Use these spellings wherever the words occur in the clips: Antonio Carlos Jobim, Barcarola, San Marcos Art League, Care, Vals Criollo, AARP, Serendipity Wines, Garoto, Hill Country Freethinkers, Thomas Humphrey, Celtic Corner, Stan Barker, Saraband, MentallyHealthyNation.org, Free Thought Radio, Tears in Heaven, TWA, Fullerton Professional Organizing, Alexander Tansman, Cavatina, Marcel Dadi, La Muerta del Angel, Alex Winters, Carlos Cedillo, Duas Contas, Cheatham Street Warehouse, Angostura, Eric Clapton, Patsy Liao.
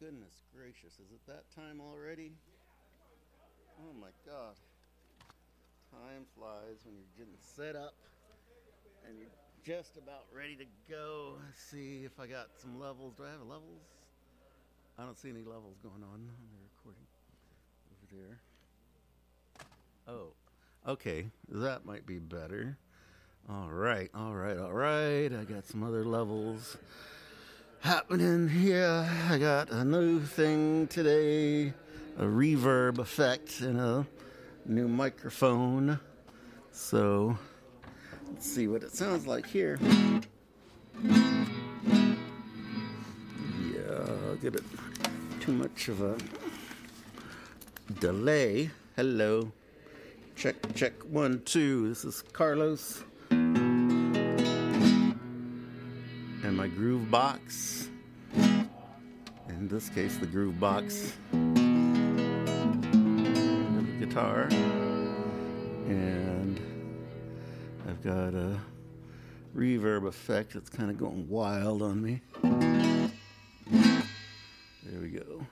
Goodness gracious, is it that time already? Oh my God. Time flies when you're getting set up and you're just about ready to go. Let's see if I got some levels. Do I have levels? I don't see any levels going on the recording over there. Oh, okay. That might be better. All right. I got some other levels happening here. I got a new thing today, a reverb effect and a new microphone. So let's see what it sounds like here. Yeah, I'll give it too much of a delay. Hello. Check, 1, 2. This is Carlos and my groove box. In this case, the groove box, the guitar, and I've got a reverb effect that's kind of going wild on me. There we go.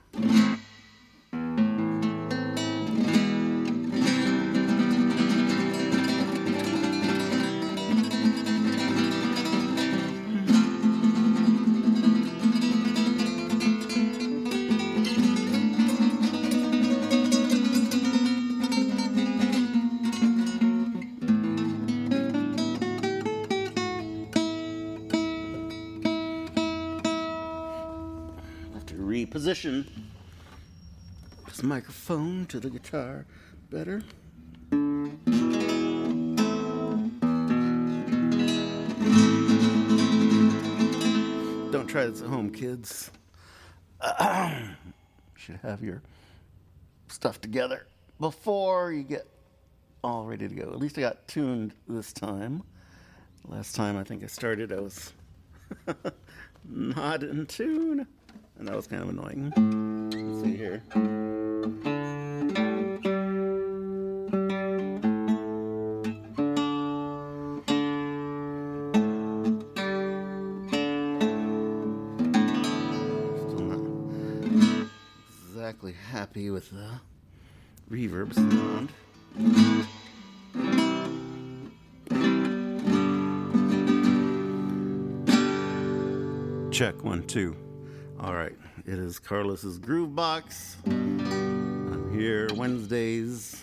Position this microphone to the guitar better. Don't try this at home, kids. Should have your stuff together before you get all ready to go. At least I got tuned this time. Last time I think I started, I was not in tune. And that was kind of annoying. Let's see here. Still not exactly happy with the reverb sound. Check 1, 2. All right, it is Carlos's Groove Box. I'm here Wednesdays,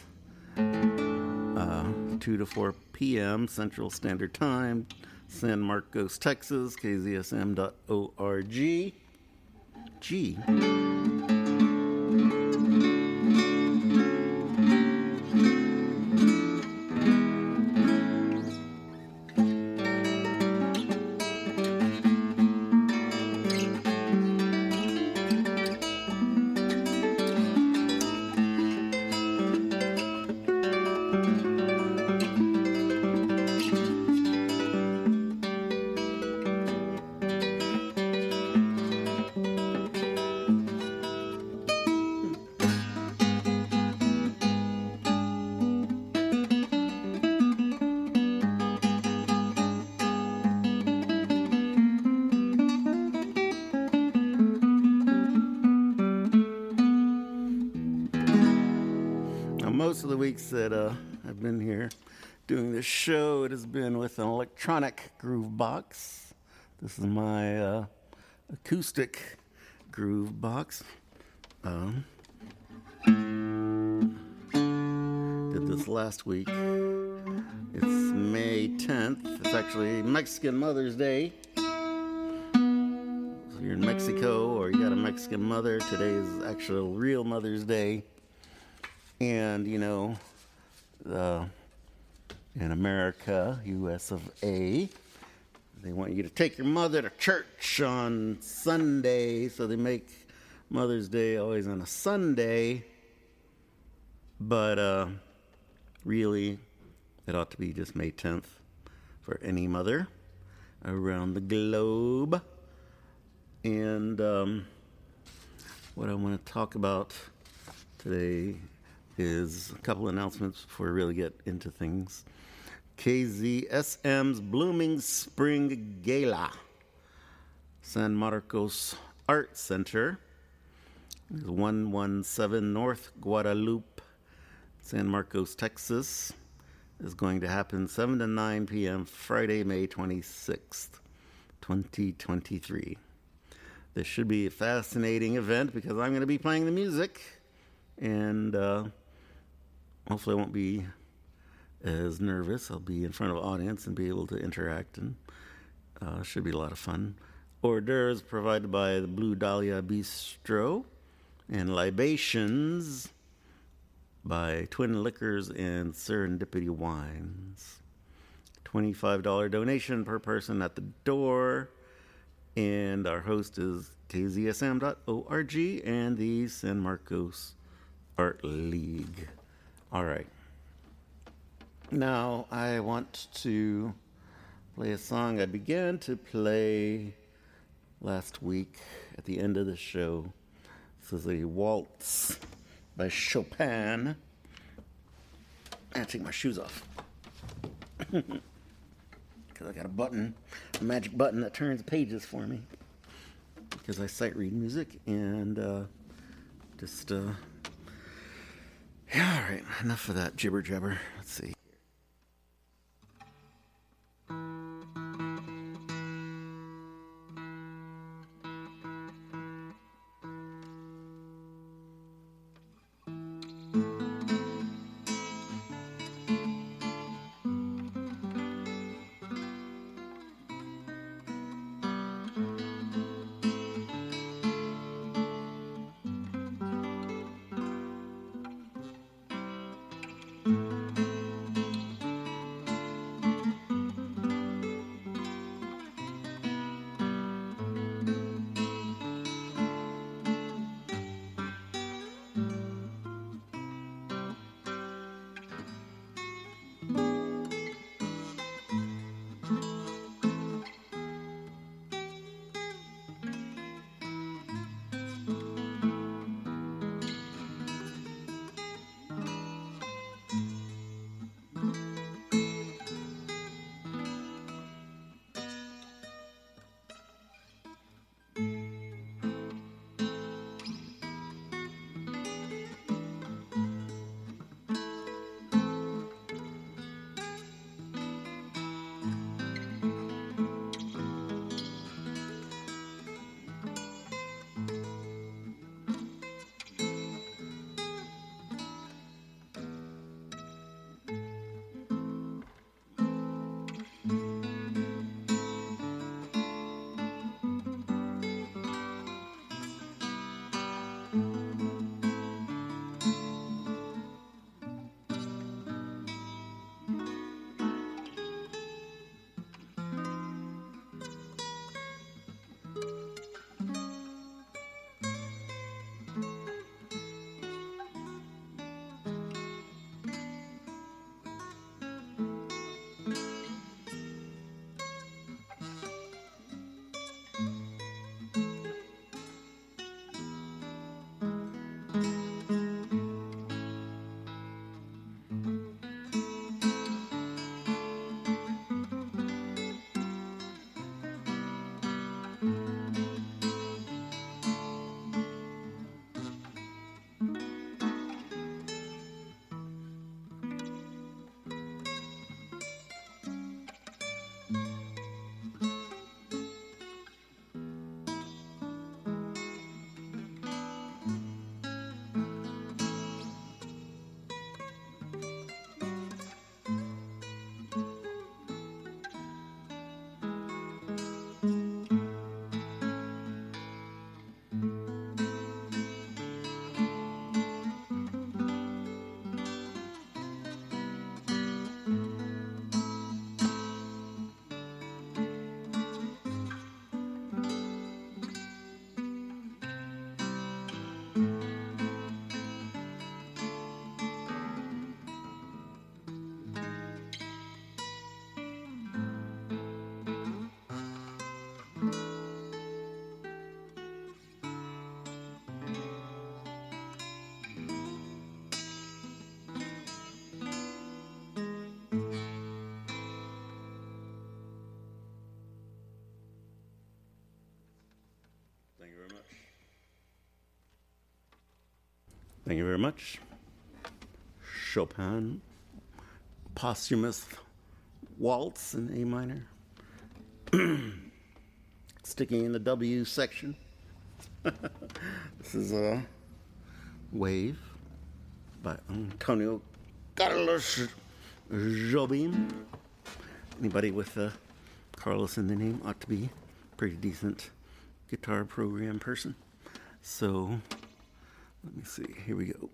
2 to 4 p.m. Central Standard Time, San Marcos, Texas, KZSM.org. Gee. That I've been here doing this show, it has been with an electronic groove box. This is my acoustic groove box. Did this last week. It's May 10th. It's actually Mexican Mother's Day. So you're in Mexico or you got a Mexican mother, today is actually real Mother's Day. And, you know, in America, U.S. of A, they want you to take your mother to church on Sunday, so they make Mother's Day always on a Sunday. But really, it ought to be just May 10th for any mother around the globe. And what I want to talk about today is a couple announcements before we really get into things. KZSM's Blooming Spring Gala, San Marcos Art Center, It's 117 North Guadalupe, San Marcos, Texas. It's going to happen 7 to 9 p.m. Friday, May 26th, 2023. This should be a fascinating event because I'm going to be playing the music, and hopefully I won't be as nervous. I'll be in front of an audience and be able to interact, and should be a lot of fun. Hors d'oeuvres provided by the Blue Dahlia Bistro, and libations by Twin Liquors and Serendipity Wines. $25 donation per person at the door. And our host is KZSM.org and the San Marcos Art League. All right. Now I want to play a song I began to play last week at the end of the show. This is a waltz by Chopin. I take my shoes off because I got a button, a magic button that turns pages for me, because I sight read music and yeah, all right, enough of that jibber jabber. Let's see. Thank you very much. Chopin, posthumous waltz in A minor. Sticking in the W section. This is a Wave by Antonio Carlos Jobim. Anybody with a Carlos in the name ought to be a pretty decent guitar program person. So, let me see. Here we go.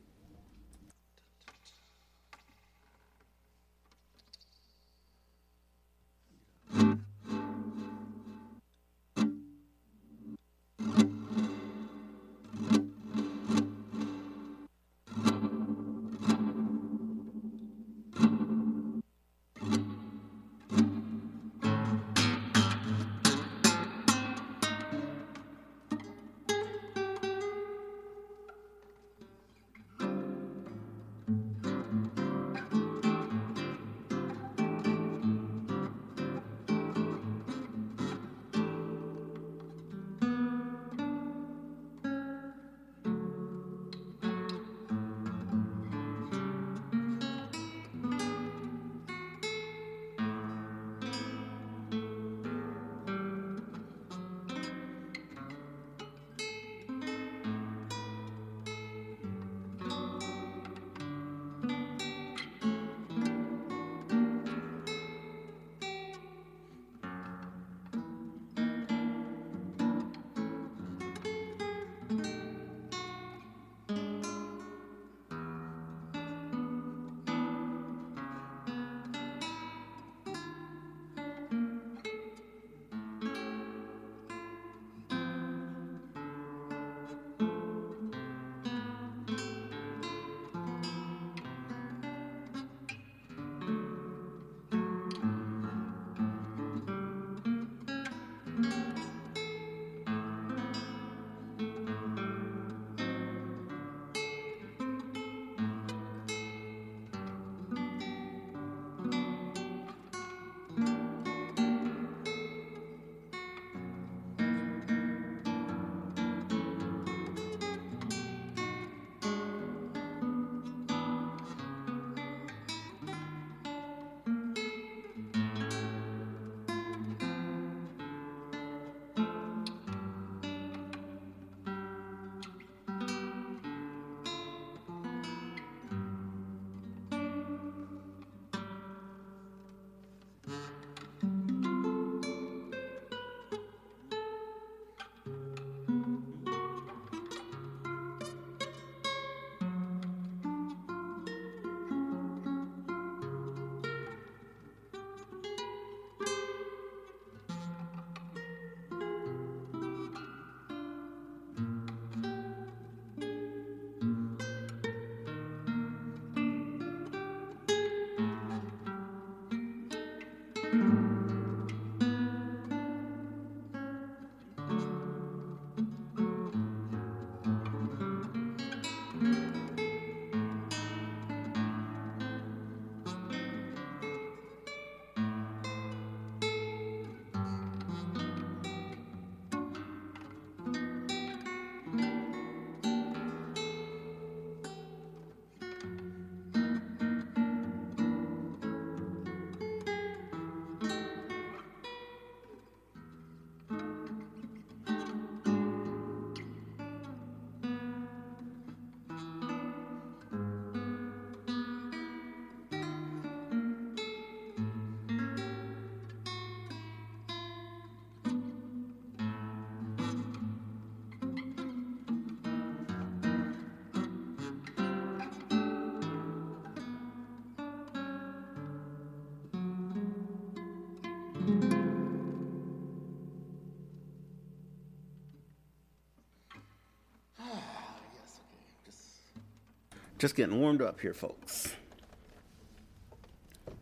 Just getting warmed up here, folks.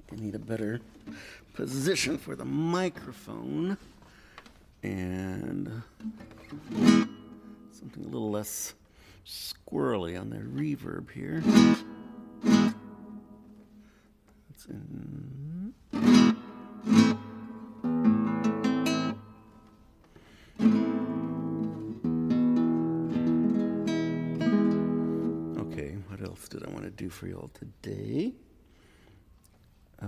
I need a better position for the microphone and something a little less squirrely on the reverb here. That's in. else did I want to do for y'all today? I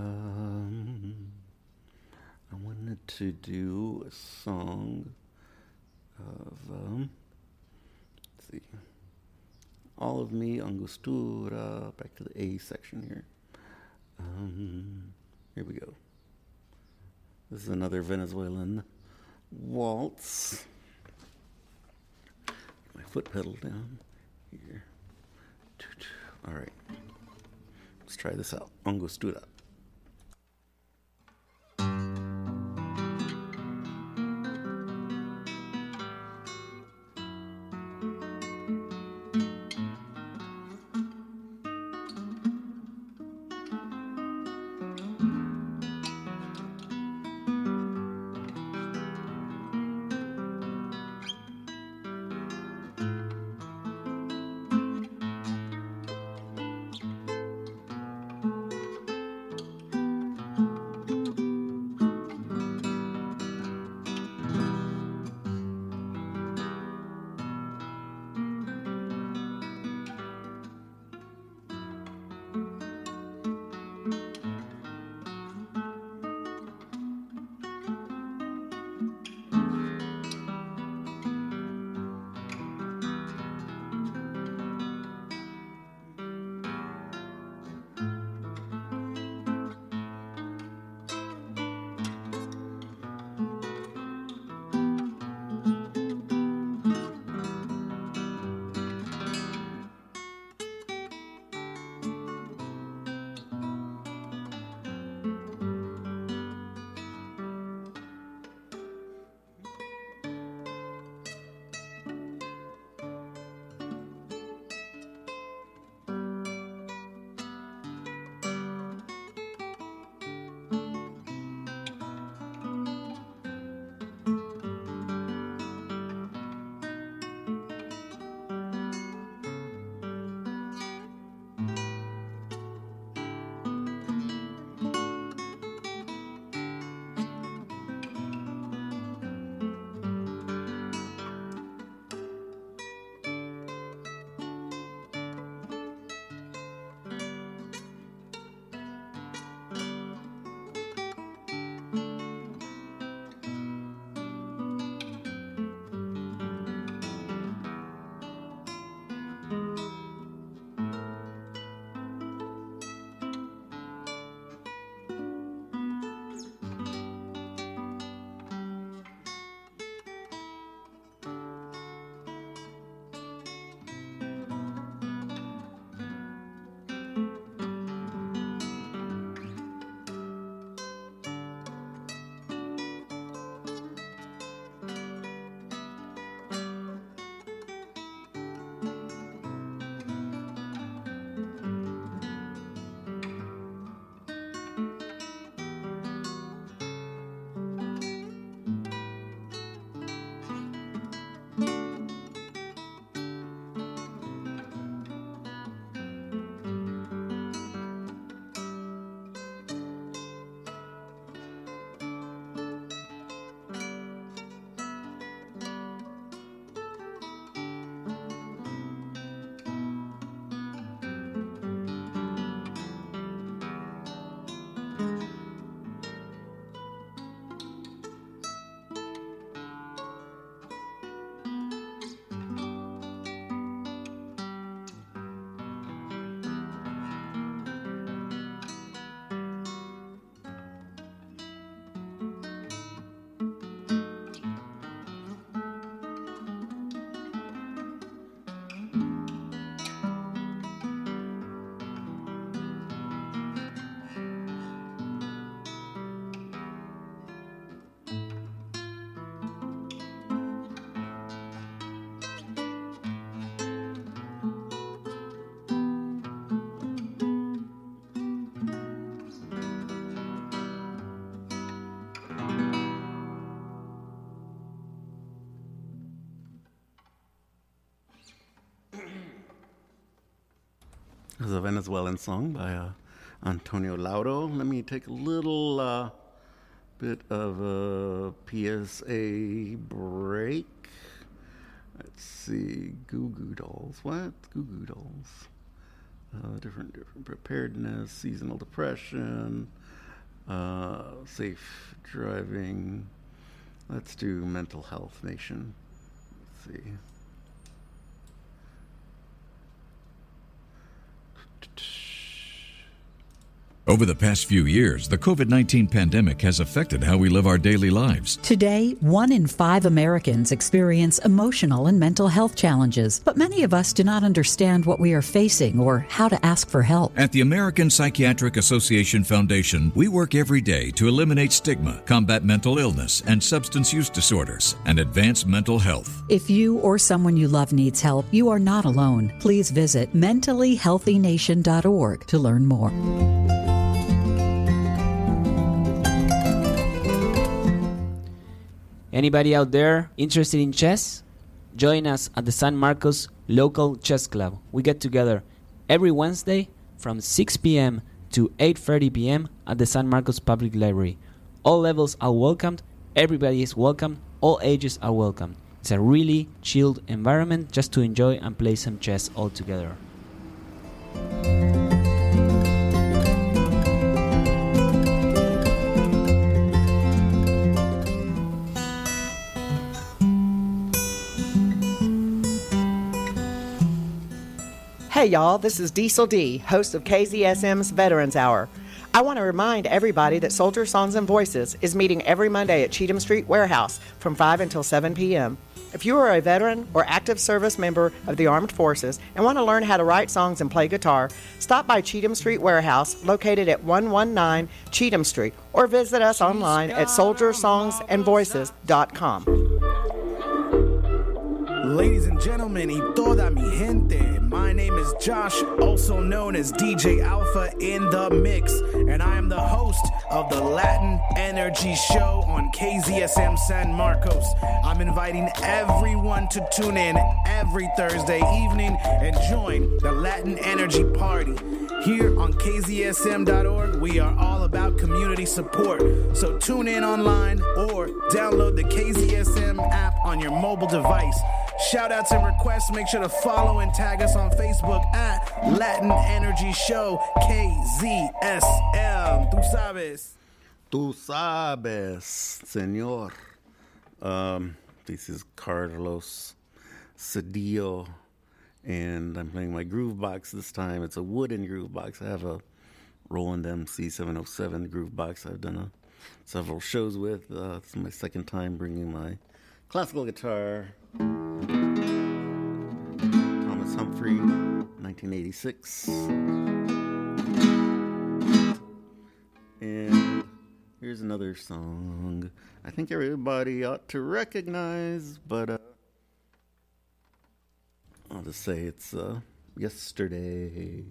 wanted to do a song of, let's see, All of Me, Angostura, back to the A section here. Here we go. This is another Venezuelan waltz. Get my foot pedal down here. All right. Let's try this out. Angostura. This is a Venezuelan song by Antonio Lauro. Let me take a little bit of a PSA break. Let's see. Goo Goo Dolls. What? Goo Goo Dolls. different preparedness, seasonal depression, safe driving. Let's do Mental Health Nation. Let's see. Over the past few years, the COVID-19 pandemic has affected how we live our daily lives. Today, 1 in 5 Americans experience emotional and mental health challenges, but many of us do not understand what we are facing or how to ask for help. At the American Psychiatric Association Foundation, we work every day to eliminate stigma, combat mental illness and substance use disorders, and advance mental health. If you or someone you love needs help, you are not alone. Please visit MentallyHealthyNation.org to learn more. Anybody out there interested in chess? Join us at the San Marcos Local Chess Club. We get together every Wednesday from 6 p.m. to 8:30 p.m. at the San Marcos Public Library. All levels are welcomed. Everybody is welcome. All ages are welcome. It's a really chilled environment just to enjoy and play some chess all together. Hey y'all, this is Diesel D, host of KZSM's Veterans Hour. I want to remind everybody that Soldier Songs and Voices is meeting every Monday at Cheatham Street Warehouse from 5 until 7 p.m. If you are a veteran or active service member of the armed forces and want to learn how to write songs and play guitar, stop by Cheatham Street Warehouse located at 119 Cheatham Street or visit us online at SoldierSongsAndVoices.com. Ladies and gentlemen, y toda mi gente, my name is Josh, also known as DJ Alpha in the mix, and I am the host of the Latin Energy Show on KZSM San Marcos. I'm inviting everyone to tune in every Thursday evening and join the Latin Energy Party. Here on KZSM.org, we are all about community support. So tune in online or download the KZSM app on your mobile device. Shoutouts and requests, make sure to follow and tag us on Facebook at Latin Energy Show KZSM. Tú sabes. Tú sabes, señor. This is Carlos Cedillo, and I'm playing my groove box this time. It's a wooden groove box. I have a Roland MC-707 groove box I've done several shows with. This is my second time bringing my classical guitar. Thomas Humphrey, 1986. And here's another song I think everybody ought to recognize, but I'll just say it's Yesterday.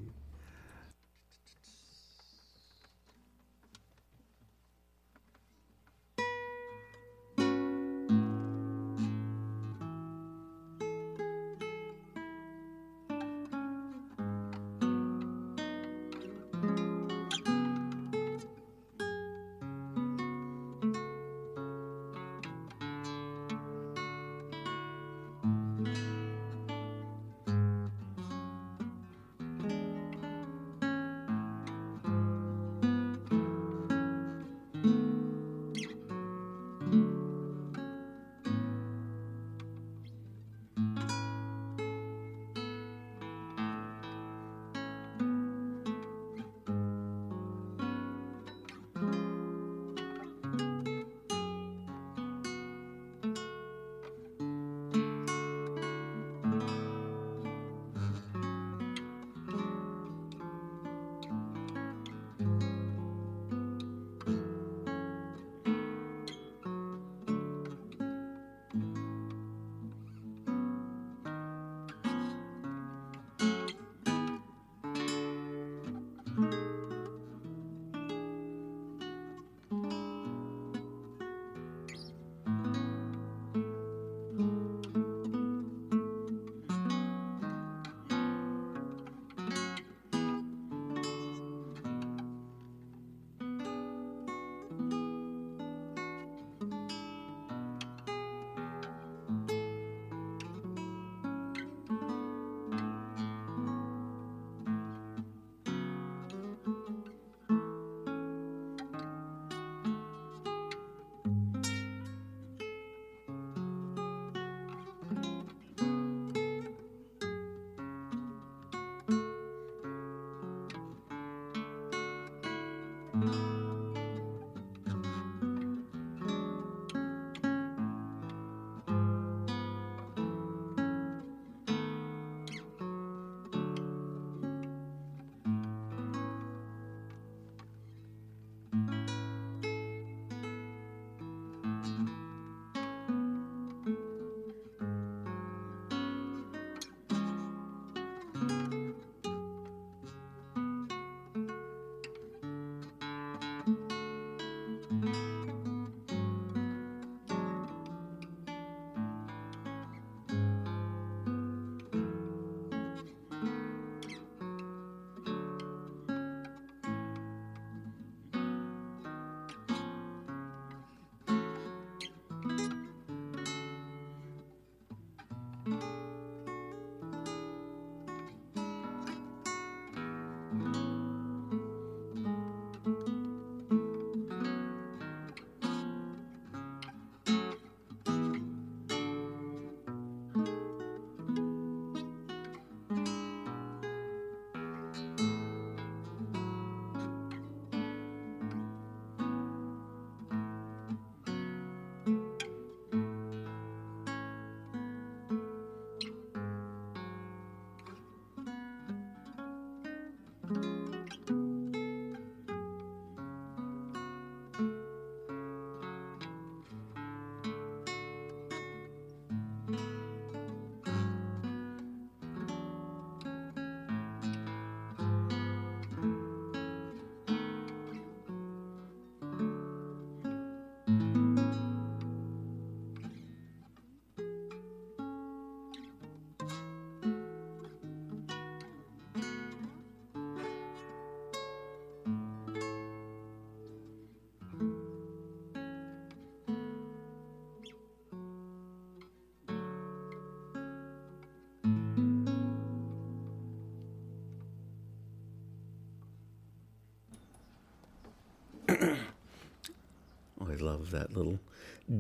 I love that little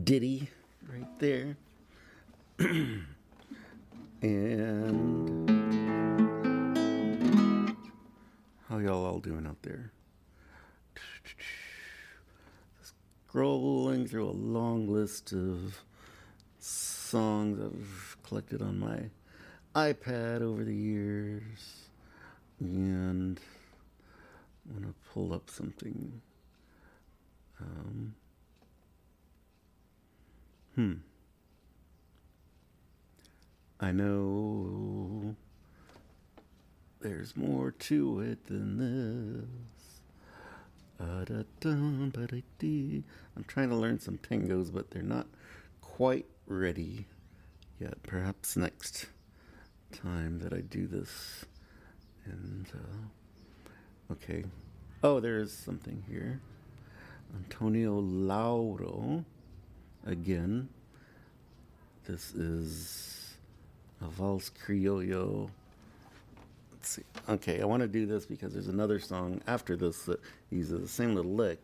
ditty right there. And how y'all all doing out there? Scrolling through a long list of songs I've collected on my iPad over the years. And I'm going to pull up something. I know there's more to it than this. I'm trying to learn some tangos, but they're not quite ready yet. Perhaps next time that I do this. And, okay. Oh, there is something here. Antonio Lauro. Again, this is a Vals Criollo. Let's see. Okay, I want to do this because there's another song after this that uses the same little lick.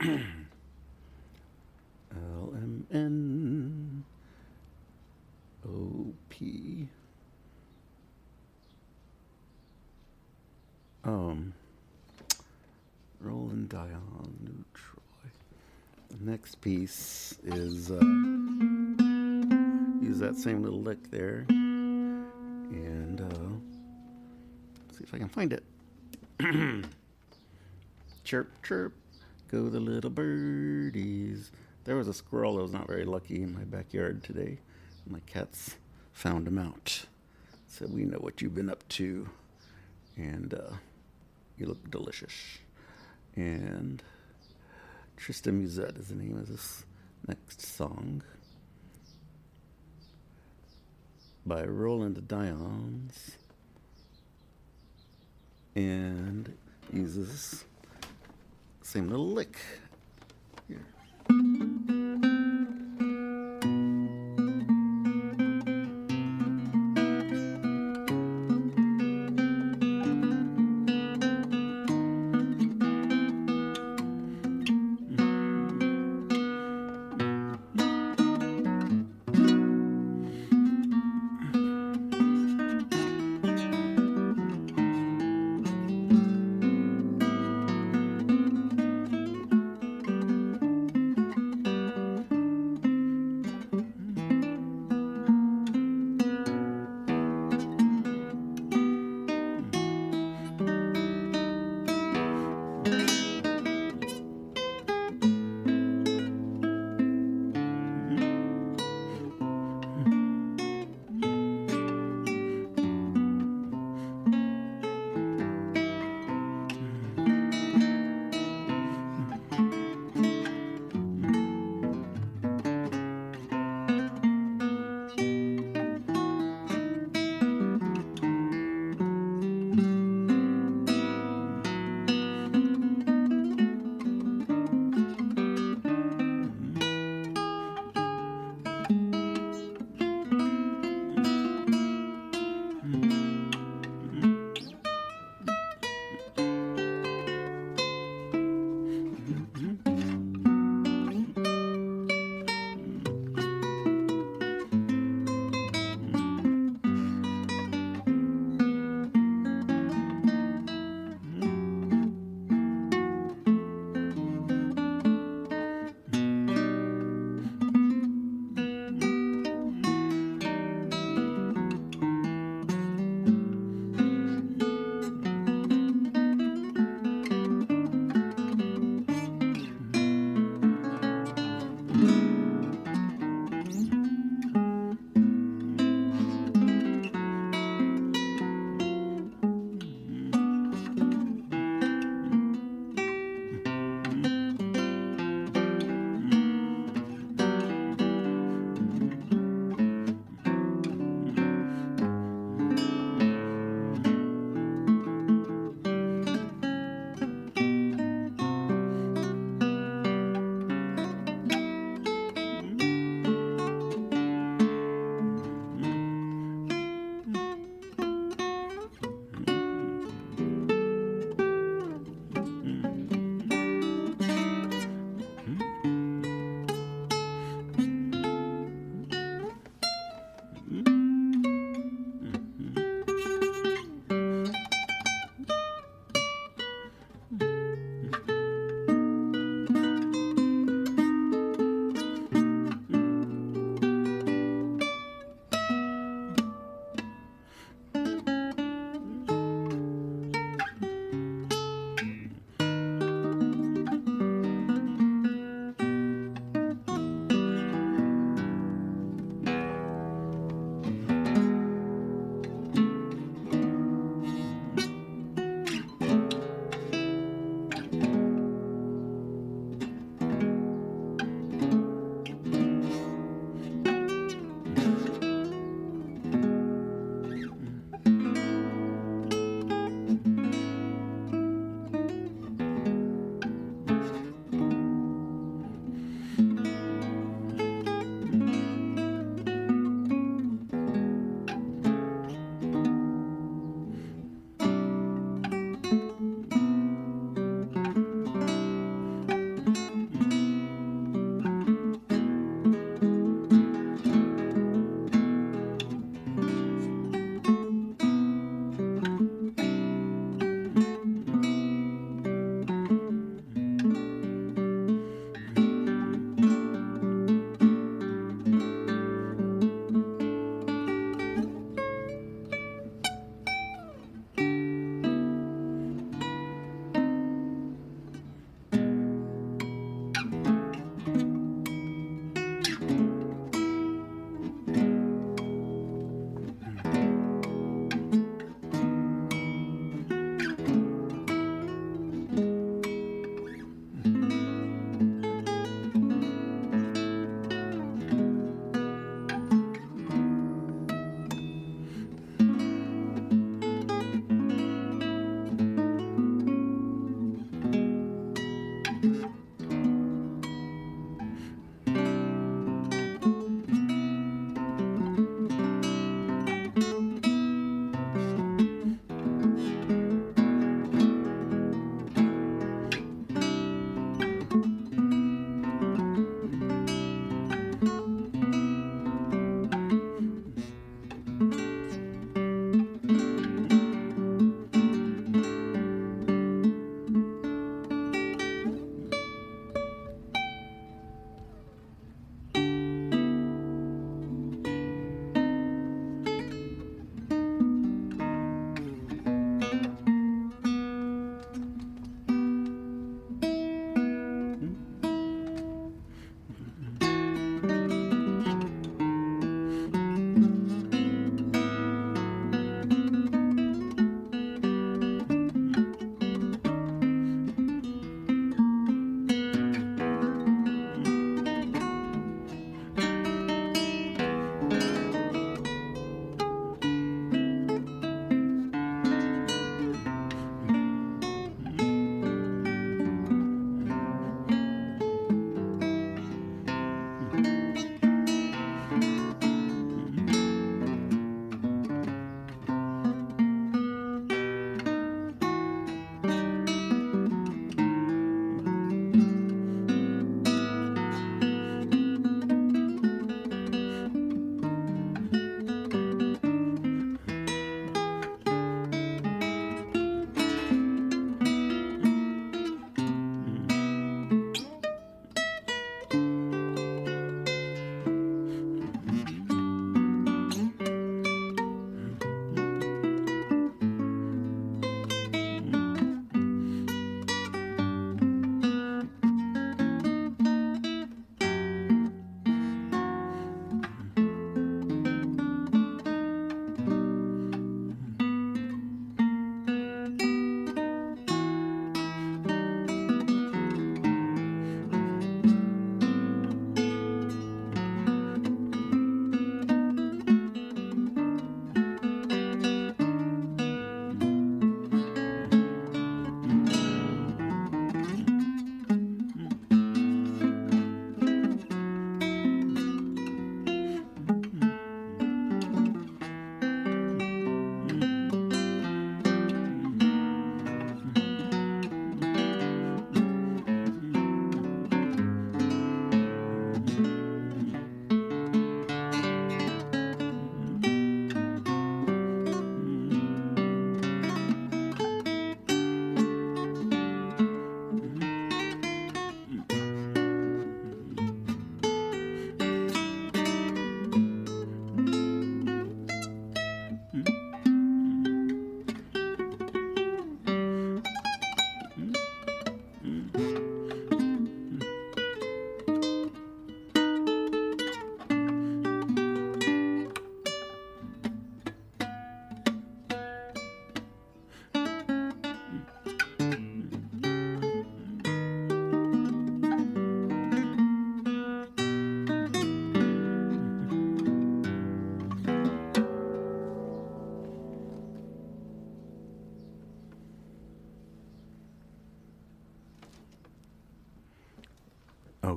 LMNOP. Roland Dyens, New Troy. The next piece is use that same little lick there, and see if I can find it. Chirp, chirp, go the little birdies. There was a squirrel that was not very lucky in my backyard today. My cats found him out. Said, "We know what you've been up to, and you look delicious." And Tristan Musette is the name of this next song by Roland Dyens, and uses same little lick here.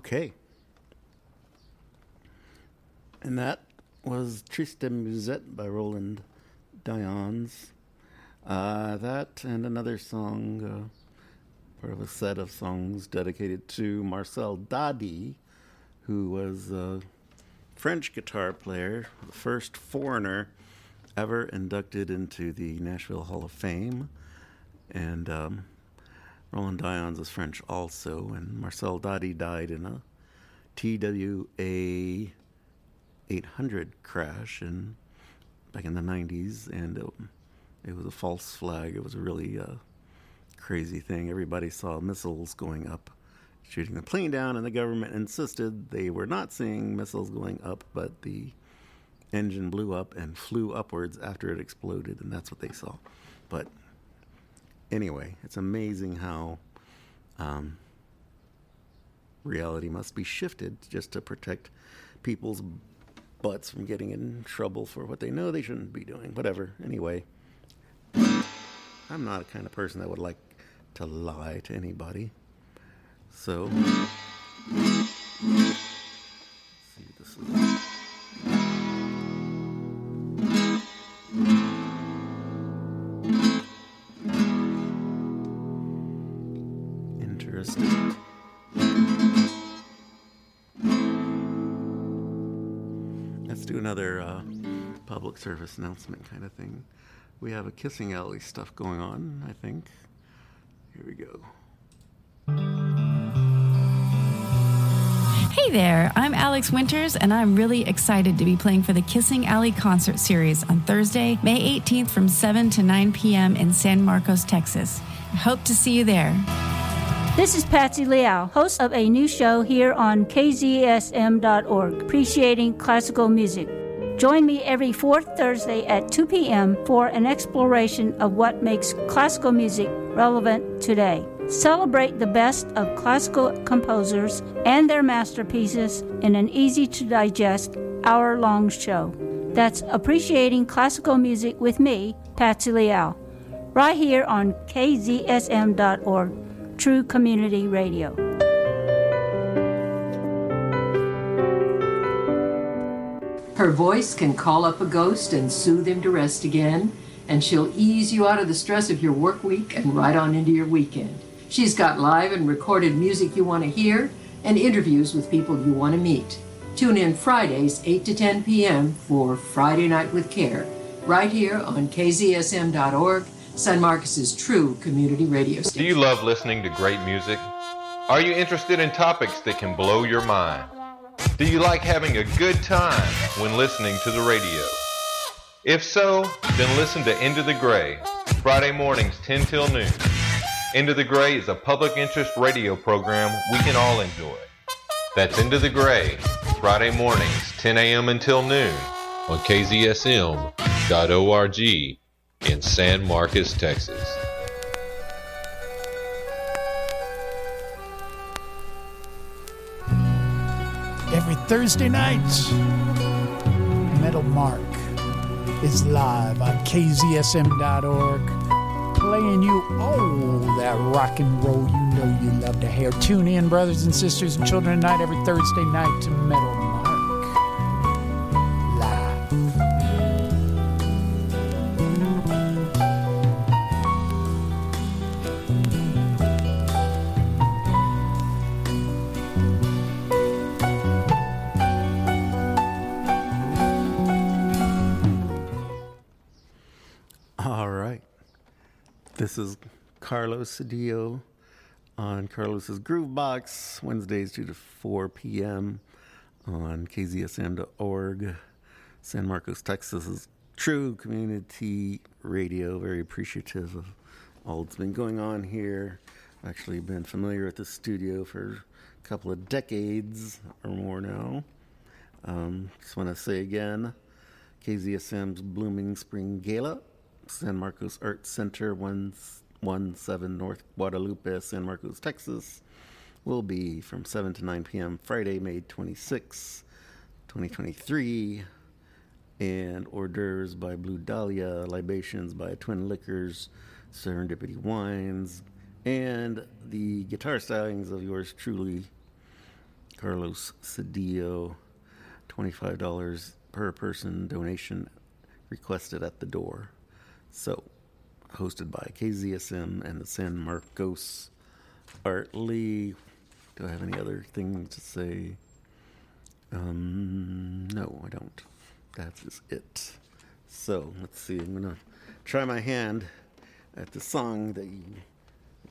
Okay. And that was Tristan Musette by Roland Dyens. That and another song, part of a set of songs dedicated to Marcel Dadi, who was a French guitar player, the first foreigner ever inducted into the Nashville Hall of Fame. And Roland Dyens is French also, and Marcel Dadi died in a TWA 800 crash back in the 90s, and it was a false flag. It was a really crazy thing. Everybody saw missiles going up, shooting the plane down, and the government insisted they were not seeing missiles going up, but the engine blew up and flew upwards after it exploded, and that's what they saw. But anyway, it's amazing how reality must be shifted just to protect people's butts from getting in trouble for what they know they shouldn't be doing. Whatever. Anyway, I'm not the kind of person that would like to lie to anybody. So, let's see, this is... interesting. Let's do another public service announcement kind of thing. We have a Kissing Alley stuff going on, I think. Here we go. Hey there, I'm Alex Winters, and I'm really excited to be playing for the Kissing Alley Concert Series on Thursday, May 18th from 7 to 9 p.m. in San Marcos, Texas. I hope to see you there. This is Patsy Liao, host of a new show here on KZSM.org, Appreciating Classical Music. Join me every fourth Thursday at 2 p.m. for an exploration of what makes classical music relevant today. Celebrate the best of classical composers and their masterpieces in an easy-to-digest, hour-long show. That's Appreciating Classical Music with me, Patsy Liao, right here on KZSM.org, True Community Radio. Her voice can call up a ghost and soothe him to rest again, and she'll ease you out of the stress of your work week and right on into your weekend. She's got live and recorded music you want to hear and interviews with people you want to meet. Tune in Fridays, 8 to 10 p.m. for Friday Night with Care, right here on KZSM.org, San Marcos' true community radio station. Do you love listening to great music? Are you interested in topics that can blow your mind? Do you like having a good time when listening to the radio? If so, then listen to Into the Gray, Friday mornings 10 till noon. Into the Gray is a public interest radio program we can all enjoy. That's Into the Gray, Friday mornings, 10 a.m. until noon on KZSM.org in San Marcos, Texas. Every Thursday night, Metal Mark is live on KZSM.org. Playing you all that rock and roll you know you love to hear. Tune in, brothers and sisters and children, tonight, every Thursday night to Metal Mark Live. All right. This is Carlos Cedillo on Carlos's Groove Box, Wednesdays 2 to 4 p.m. on KZSM.org, San Marcos, Texas's true community radio. Very appreciative of all that's been going on here. I've actually been familiar with the studio for a couple of decades or more now. Just want to say again, KZSM's Blooming Spring Gala, San Marcos Art Center, 117 North Guadalupe, San Marcos, Texas, will be from 7 to 9 p.m. Friday, May 26, 2023. And hors d'oeuvres by Blue Dahlia, libations by Twin Liquors, Serendipity Wines, and the guitar stylings of yours truly, Carlos Cedillo, $25 per person donation requested at the door. So, hosted by KZSM and the San Marcos Art League. Do I have any other thing to say? No, I don't. That is it. So, let's see. I'm going to try my hand at the song that you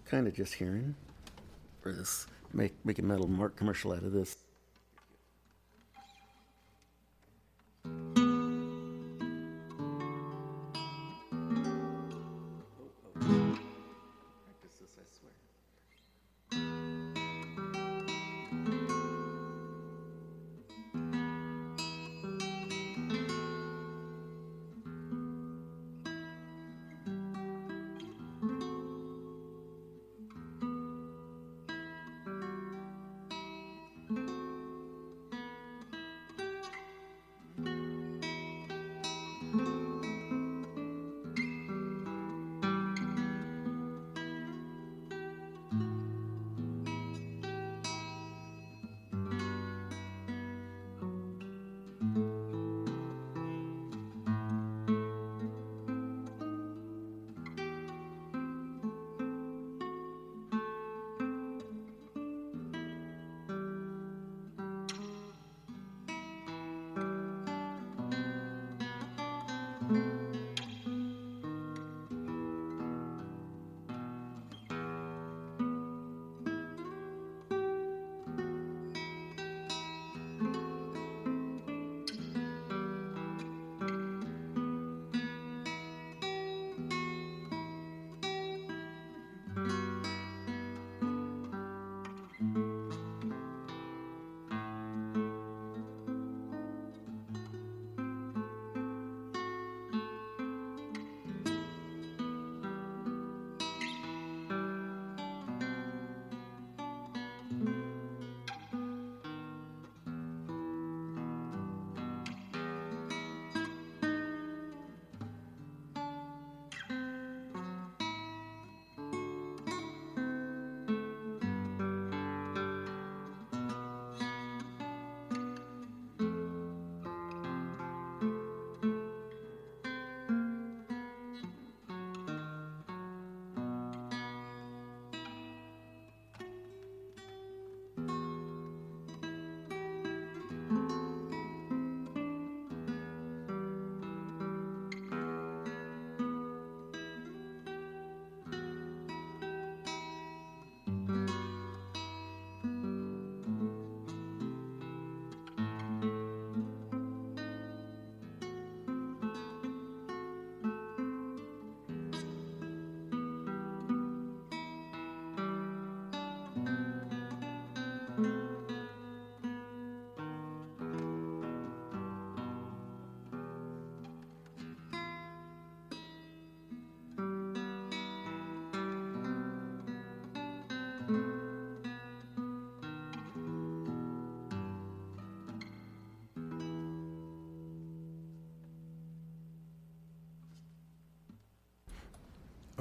kind of just hearing. For this, make a Metal Mark commercial out of this.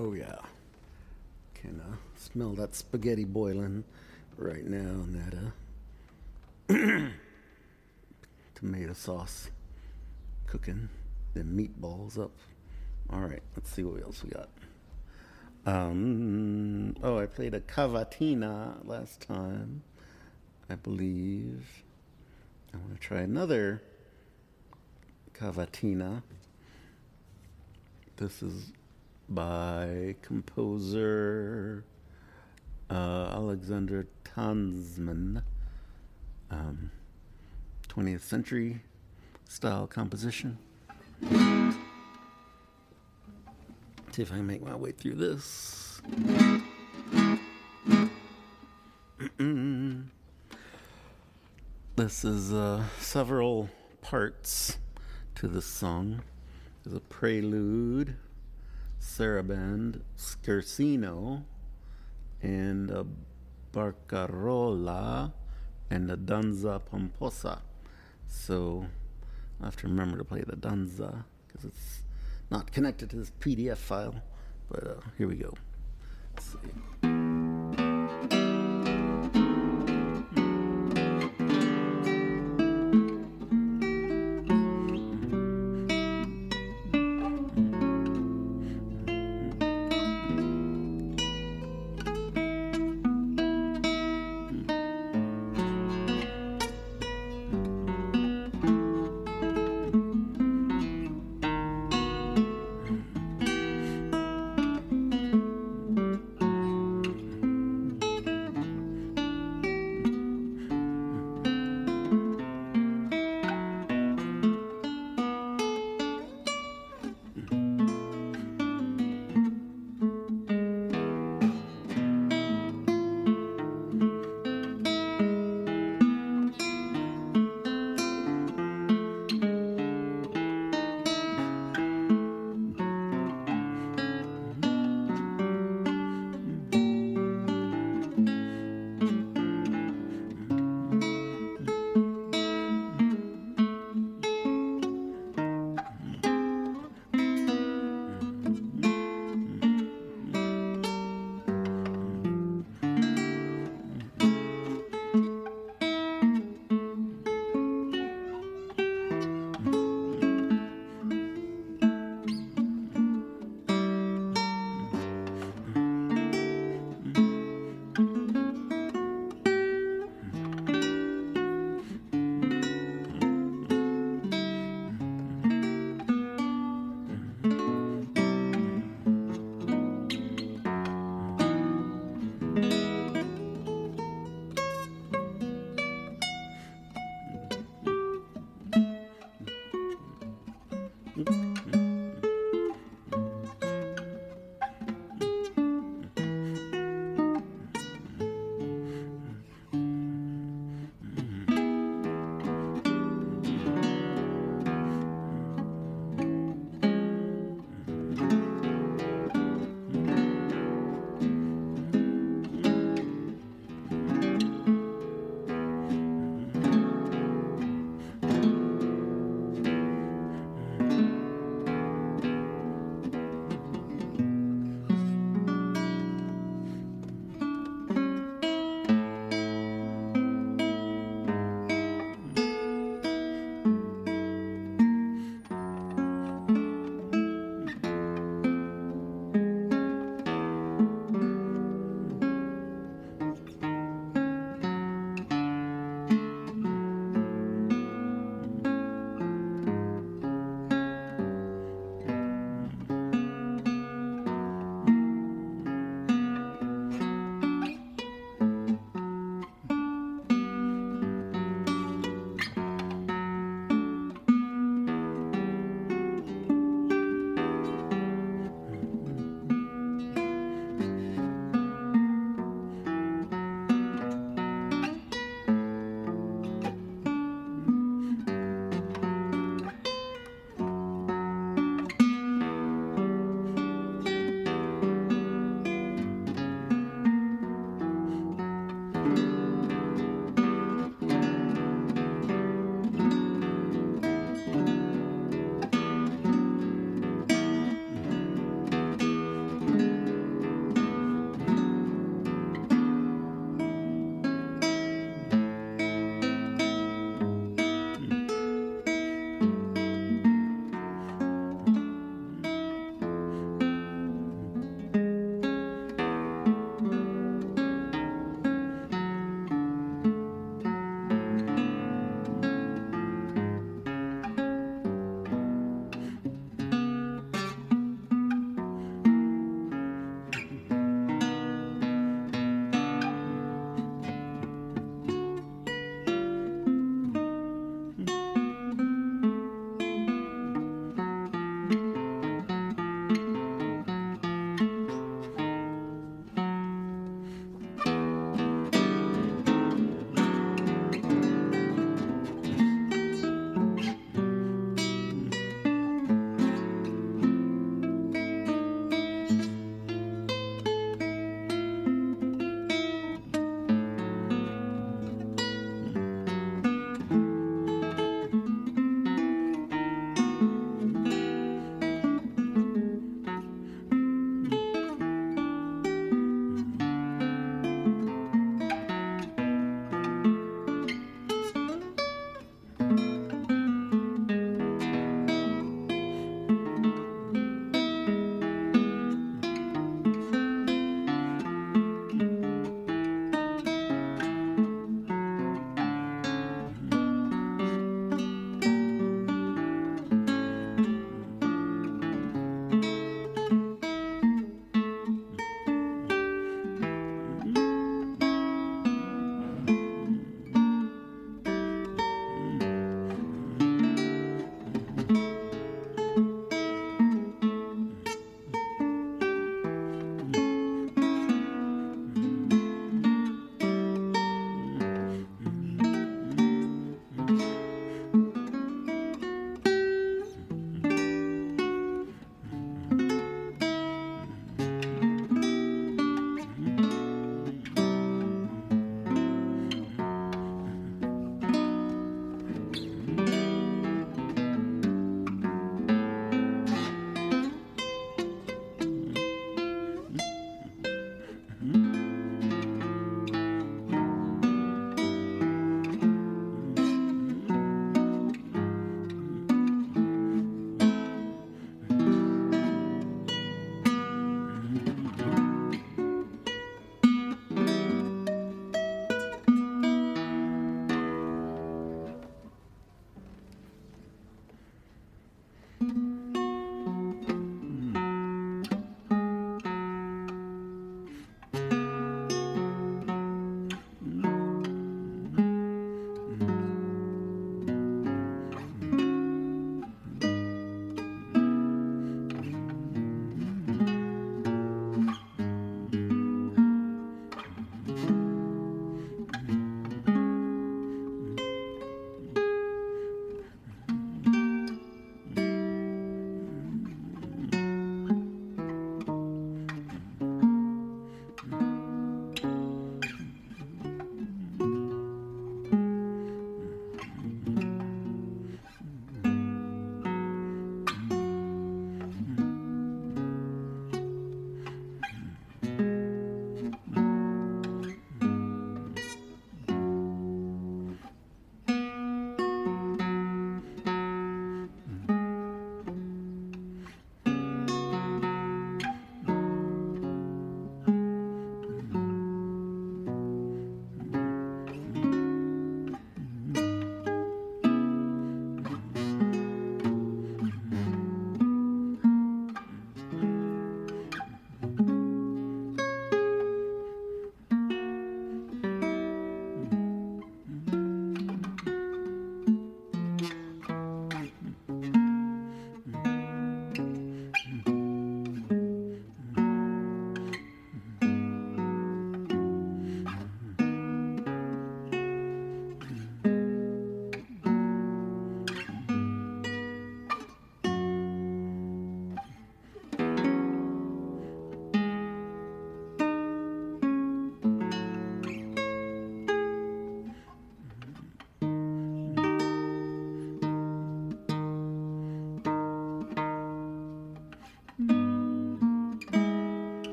Oh yeah, can smell that spaghetti boiling right now, and that tomato sauce cooking, the meatballs up. All right, let's see what else we got. I played a Cavatina last time, I believe. I want to try another Cavatina. This is by composer Alexander Tansman, 20th century style composition. See if I can make my way through this. This is several parts to this song. There's a prelude, saraband, scherzino, and a barcarola, and a danza pomposa. So I have to remember to play the danza because it's not connected to this PDF file. But here we go. Let's see.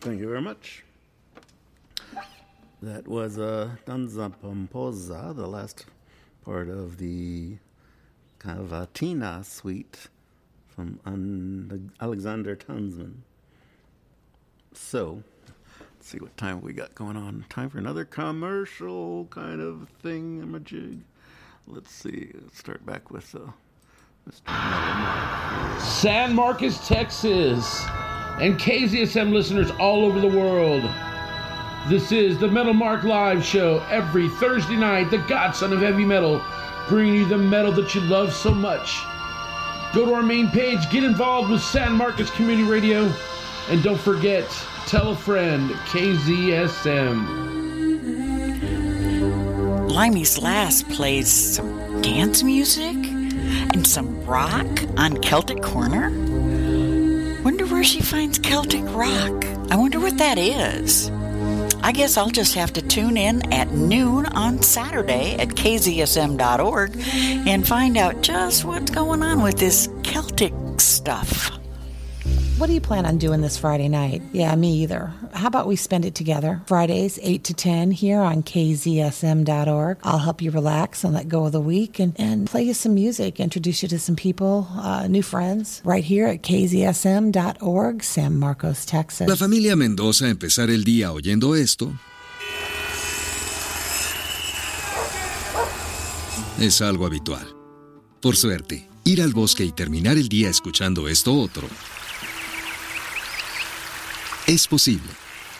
Thank you very much. That was Danza Pomposa, the last part of the Cavatina suite from Alexander Tansman. So, let's see what time we got going on. Time for another commercial kind of thing, thingamajig. Let's see. Let's start back with Mr. Mark. San Marcos, Texas, and KZSM listeners all over the world. This is the Metal Mark Live Show every Thursday night, the godson of heavy metal, bringing you the metal that you love so much. Go to our main page, get involved with San Marcos Community Radio, and don't forget, tell a friend, KZSM. Limey's Last plays some dance music and some rock on Celtic Corner. Wonder where she finds Celtic rock. I wonder what that is. I guess I'll just have to tune in at noon on Saturday at kzsm.org and find out just what's going on with this Celtic stuff. What do you plan on doing this Friday night? Yeah, me either. How about we spend it together? Fridays, 8 to 10 here on KZSM.org. I'll help you relax and let go of the week and play you some music, introduce you to some people, new friends, right here at KZSM.org, San Marcos, Texas. La familia Mendoza empezar el día oyendo esto es algo habitual. Por suerte, ir al bosque y terminar el día escuchando esto otro es posible.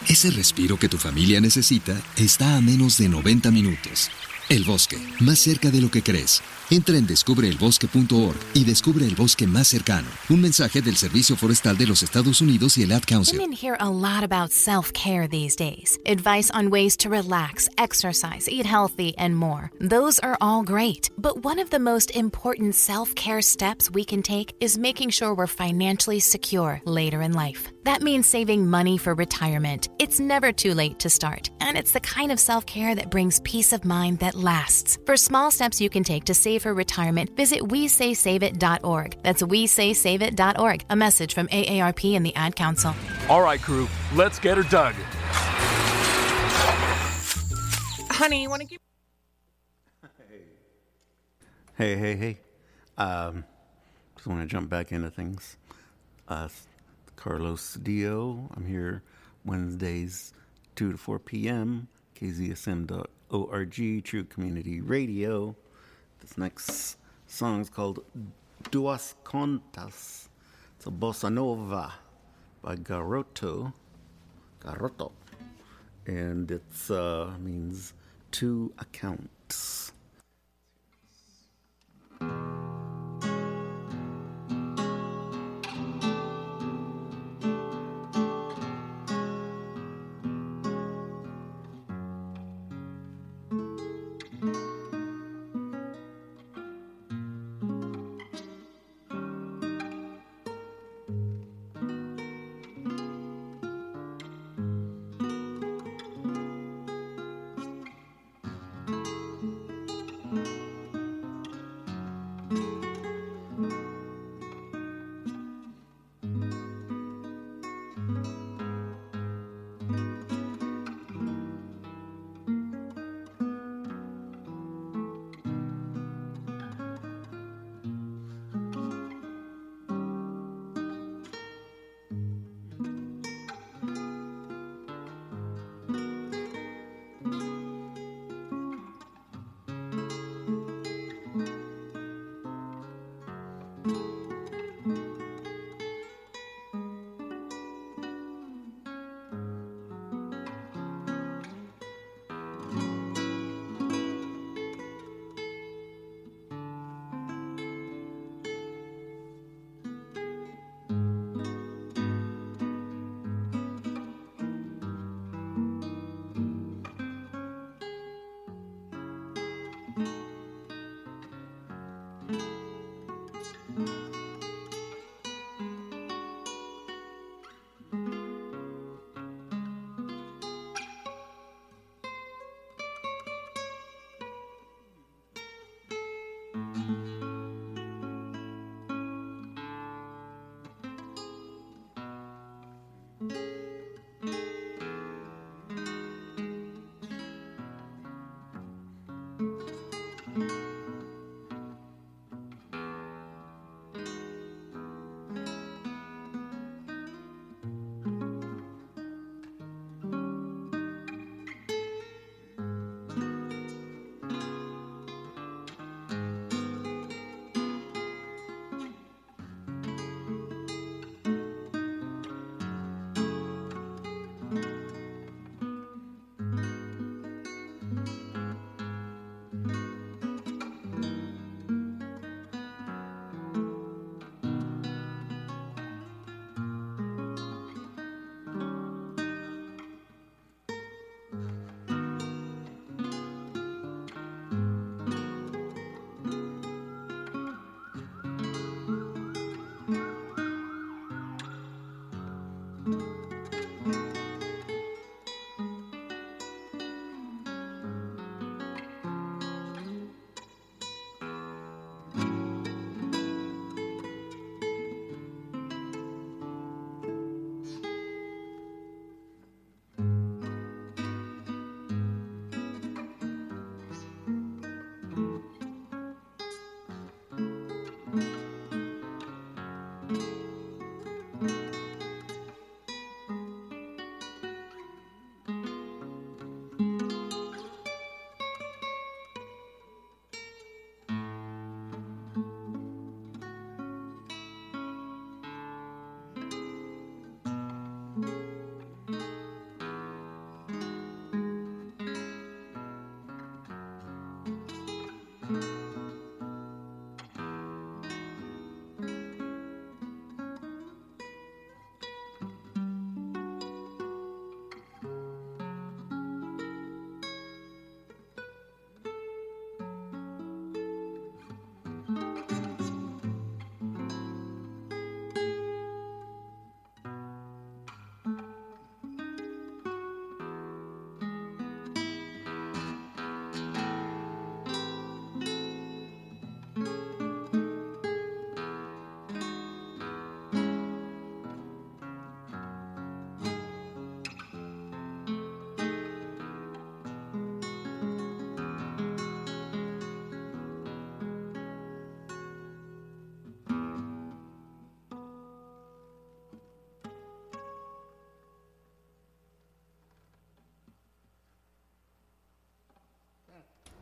Ese respiro que tu familia necesita está a menos de 90 minutos. El bosque, más cerca de lo que crees. Entra en descubreelbosque.org y descubre el bosque más cercano. Un mensaje del Servicio Forestal de los Estados Unidos y el Ad Council. Women hear a lot about self-care these days. Advice on ways to relax, exercise, eat healthy, and more. Those are all great. But one of the most important self-care steps we can take is making sure we're financially secure later in life. That means saving money for retirement. It's never too late to start, and it's the kind of self-care that brings peace of mind that lasts. For small steps you can take to save for retirement, visit WeSaySaveIt.org. That's WeSaySaveIt.org. A message from AARP and the Ad Council. All right, crew, let's get her done. Honey, you want to keep... Hey. Just want to jump back into things. Carlos Cedillo. I'm here Wednesdays, 2 to 4 p.m., KZSM.org, True Community Radio. This next song is called Duas Contas. It's a bossa nova by Garoto. And it means two accounts.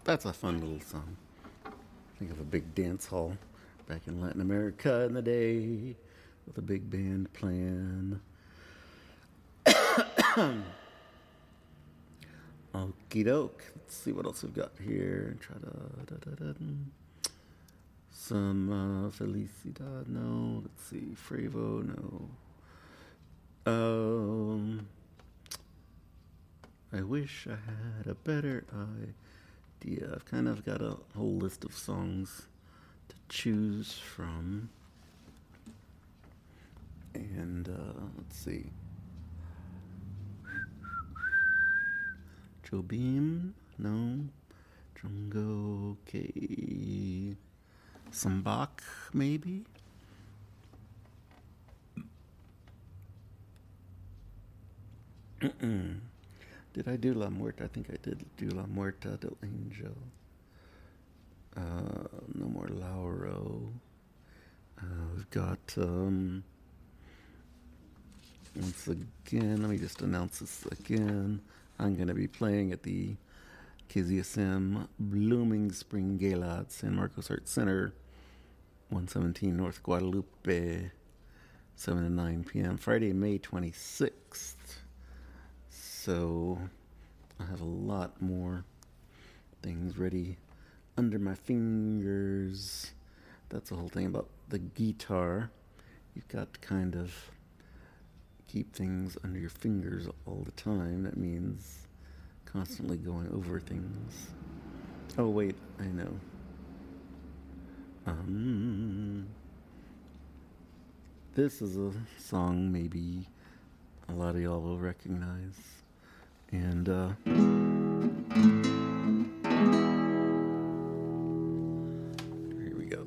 That's a fun little song. Think of a big dance hall back in Latin America in the day with a big band playing. Okie doke. Let's see what else we've got here. Try to some Felicidad. No. Let's see. Frevo. No. I wish I had a better idea. I've kind of got a whole list of songs to choose from. And let's see. Jobim? No. Django? Okay. Sambach, maybe? Did I do La Muerta? I think I did do La Muerta del Angel. No more Lauro. We've got, once again, let me just announce this again. I'm going to be playing at the KZSM Blooming Spring Gala at San Marcos Art Center, 117 North Guadalupe, 7 to 9 p.m., Friday, May 26th. So I have a lot more things ready under my fingers. That's the whole thing about the guitar. You've got to kind of keep things under your fingers all the time. That means constantly going over things. Oh, wait, I know. This is a song maybe a lot of y'all will recognize. And here we go.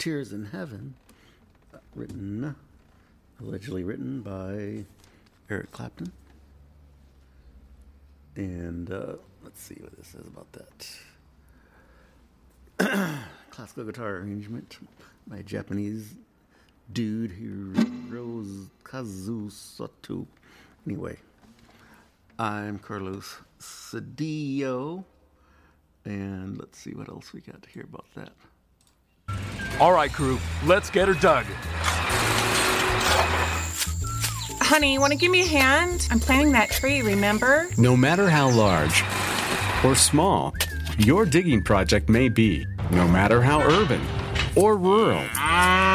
Tears in Heaven, allegedly written by Eric Clapton. And let's see what this says about that. Classical guitar arrangement by a Japanese dude who rose Kazu Sato. Anyway, I'm Carlos Cedillo. And let's see what else we got to hear about that. All right, crew, let's get her dug. Honey, you want to give me a hand? I'm planting that tree, remember? No matter how large or small your digging project may be, no matter how urban or rural,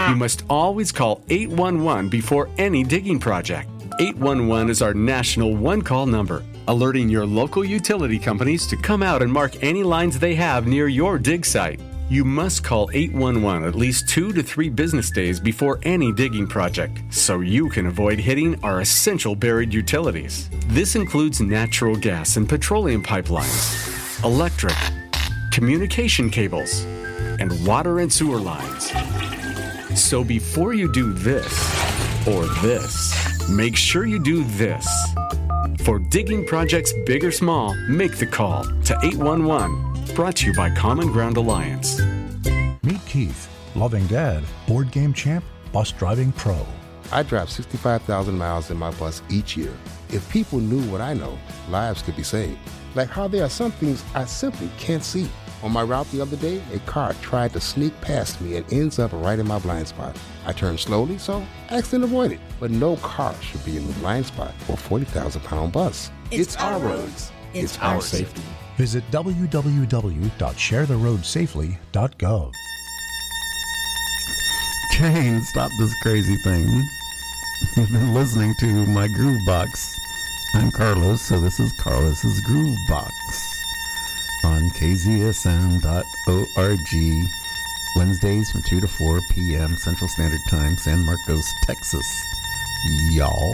you must always call 811 before any digging project. 811 is our national one-call number, alerting your local utility companies to come out and mark any lines they have near your dig site. You must call 811 at least 2 to 3 business days before any digging project, so you can avoid hitting our essential buried utilities. This includes natural gas and petroleum pipelines, electric, communication cables, and water and sewer lines. So before you do this or this, make sure you do this. For digging projects big or small, make the call to 811. Brought to you by Common Ground Alliance. Meet Keith, loving dad, board game champ, bus driving pro. I drive 65,000 miles in my bus each year. If people knew what I know, lives could be saved. Like how there are some things I simply can't see. On my route the other day, a car tried to sneak past me and ends up right in my blind spot. I turned slowly, so accident avoided. But no car should be in the blind spot for a 40,000-pound bus. It's our roads. It's our safety. Visit www.sharetheroadsafely.gov. Jane, stop this crazy thing. You've been listening to my Groove Box. I'm Carlos, so this is Carlos's Groove Box on KZSM.org, Wednesdays from 2 to 4 p.m. Central Standard Time, San Marcos, Texas. Y'all.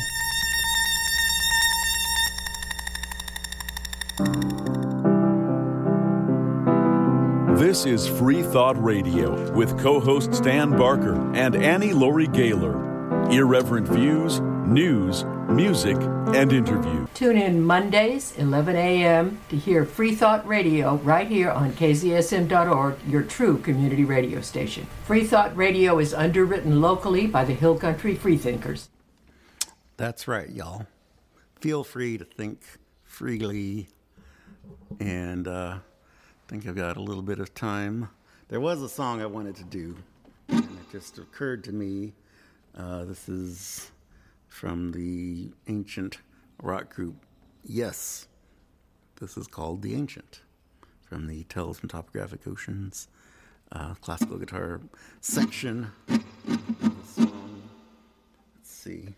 This is Free Thought Radio with co-hosts Stan Barker and Annie Laurie Gaylor. Irreverent views, news, music, and interview. Tune in Mondays, 11 a.m. to hear Free Thought Radio right here on KZSM.org, your true community radio station. Free Thought Radio is underwritten locally by the Hill Country Freethinkers. That's right, y'all. Feel free to think freely. And I think I've got a little bit of time. There was a song I wanted to do, and it just occurred to me. This is from the ancient rock group. Yes, this is called The Ancient, from the Tales from Topographic Oceans classical guitar section of the song. Let's see.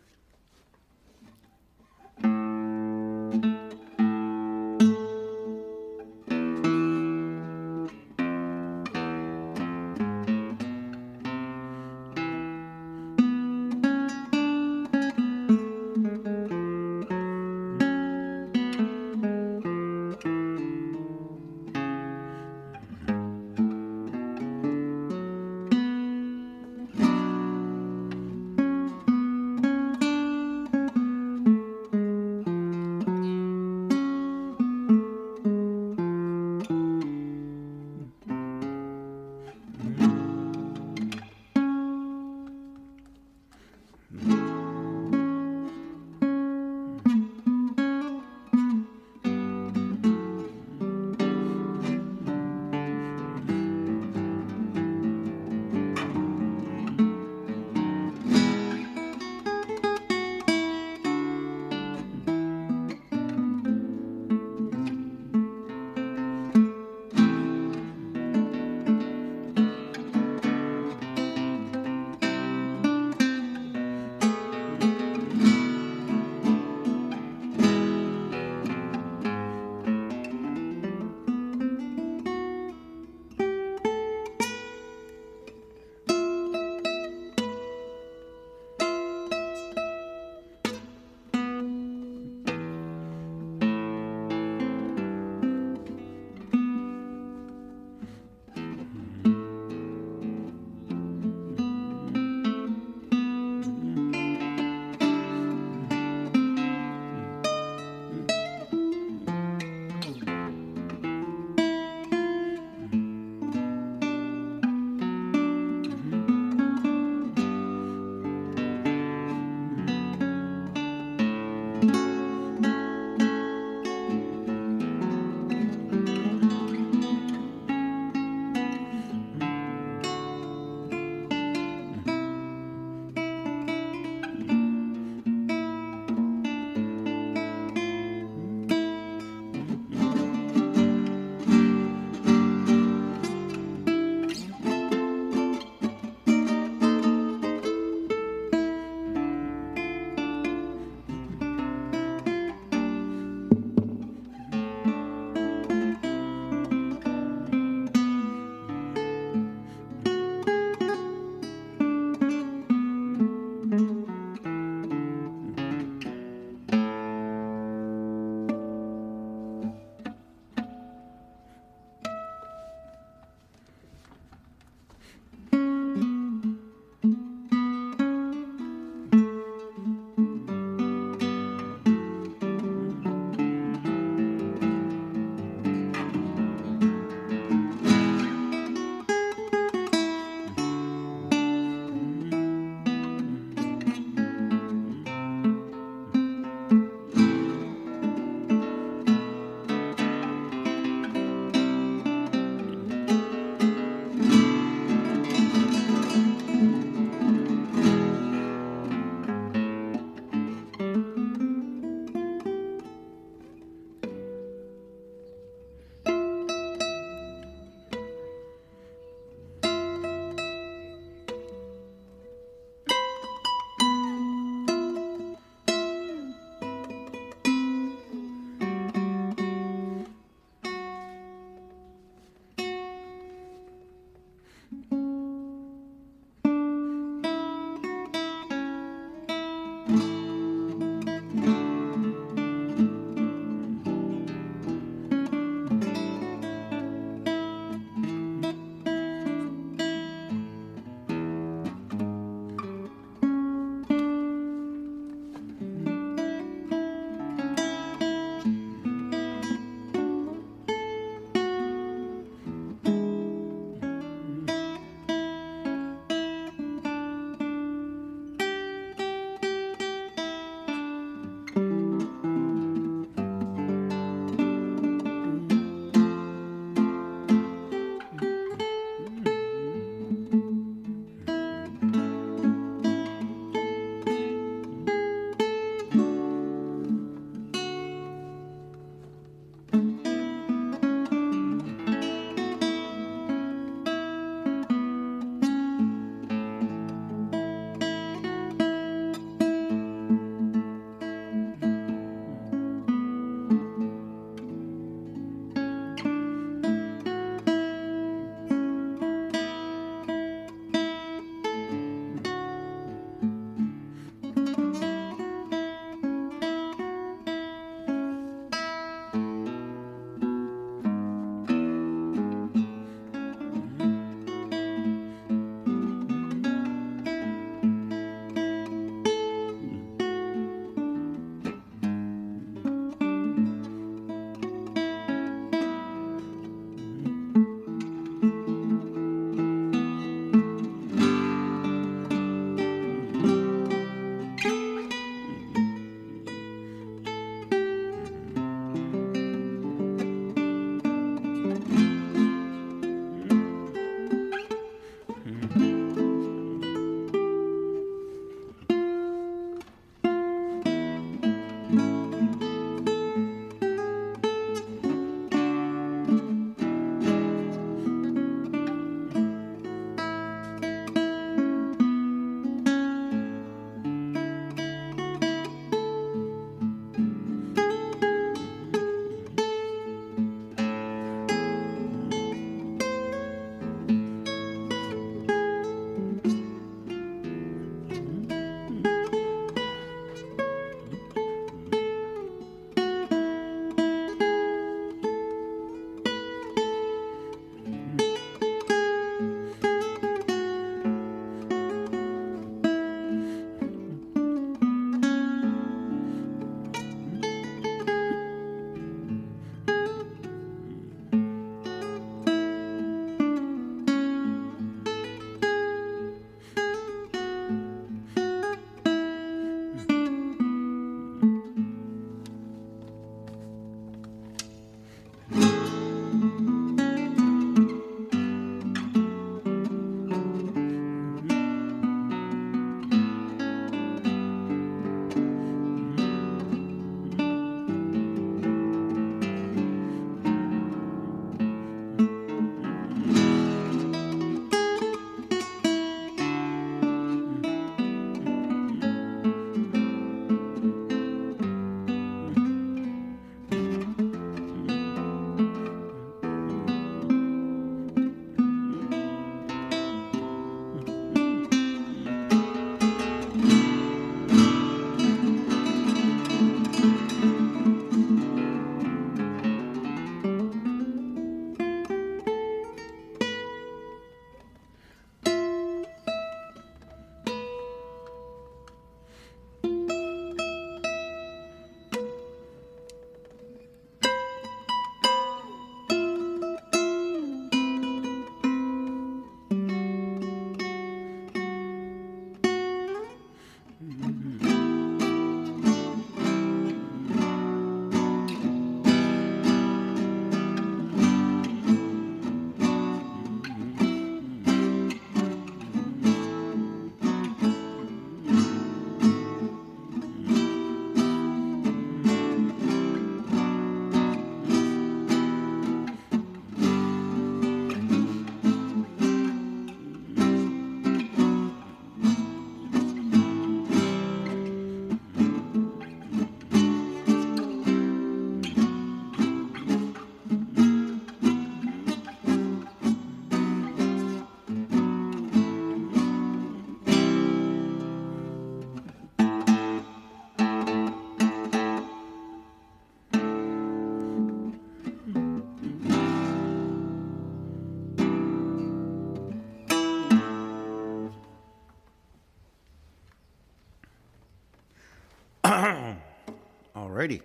Alrighty.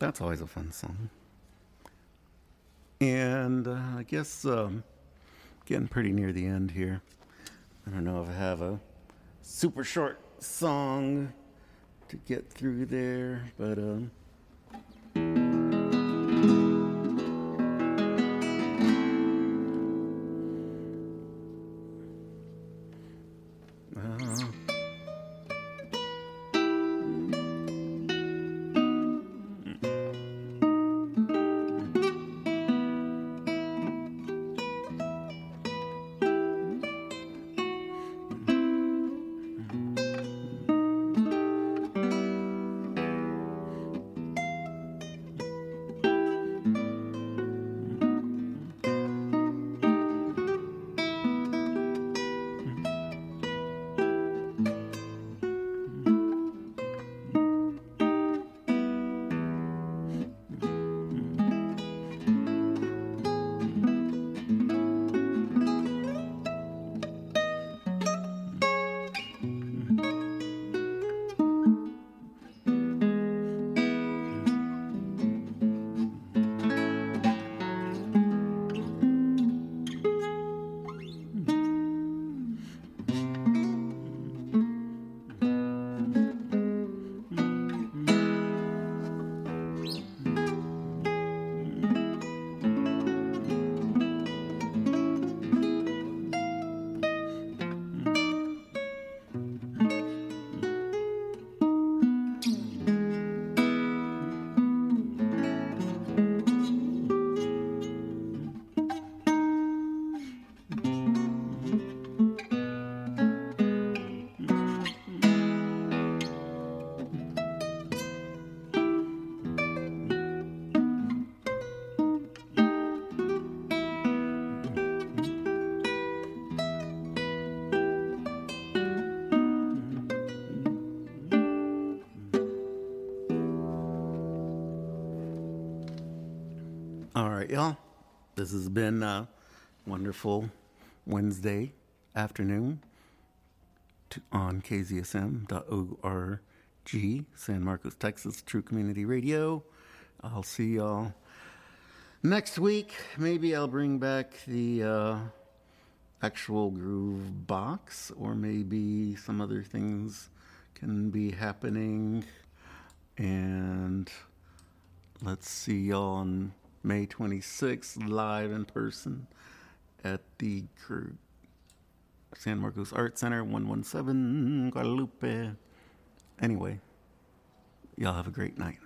That's always a fun song. And I guess getting pretty near the end here. I don't know if I have a super short song to get through there, but y'all, this has been a wonderful Wednesday afternoon on KZSM.org, San Marcos, Texas, True Community Radio. I'll see y'all next week. Maybe I'll bring back the actual groove box, or maybe some other things can be happening. And let's see y'all on May 26th, live in person at the San Marcos Art Center, 117 Guadalupe. Anyway, y'all have a great night.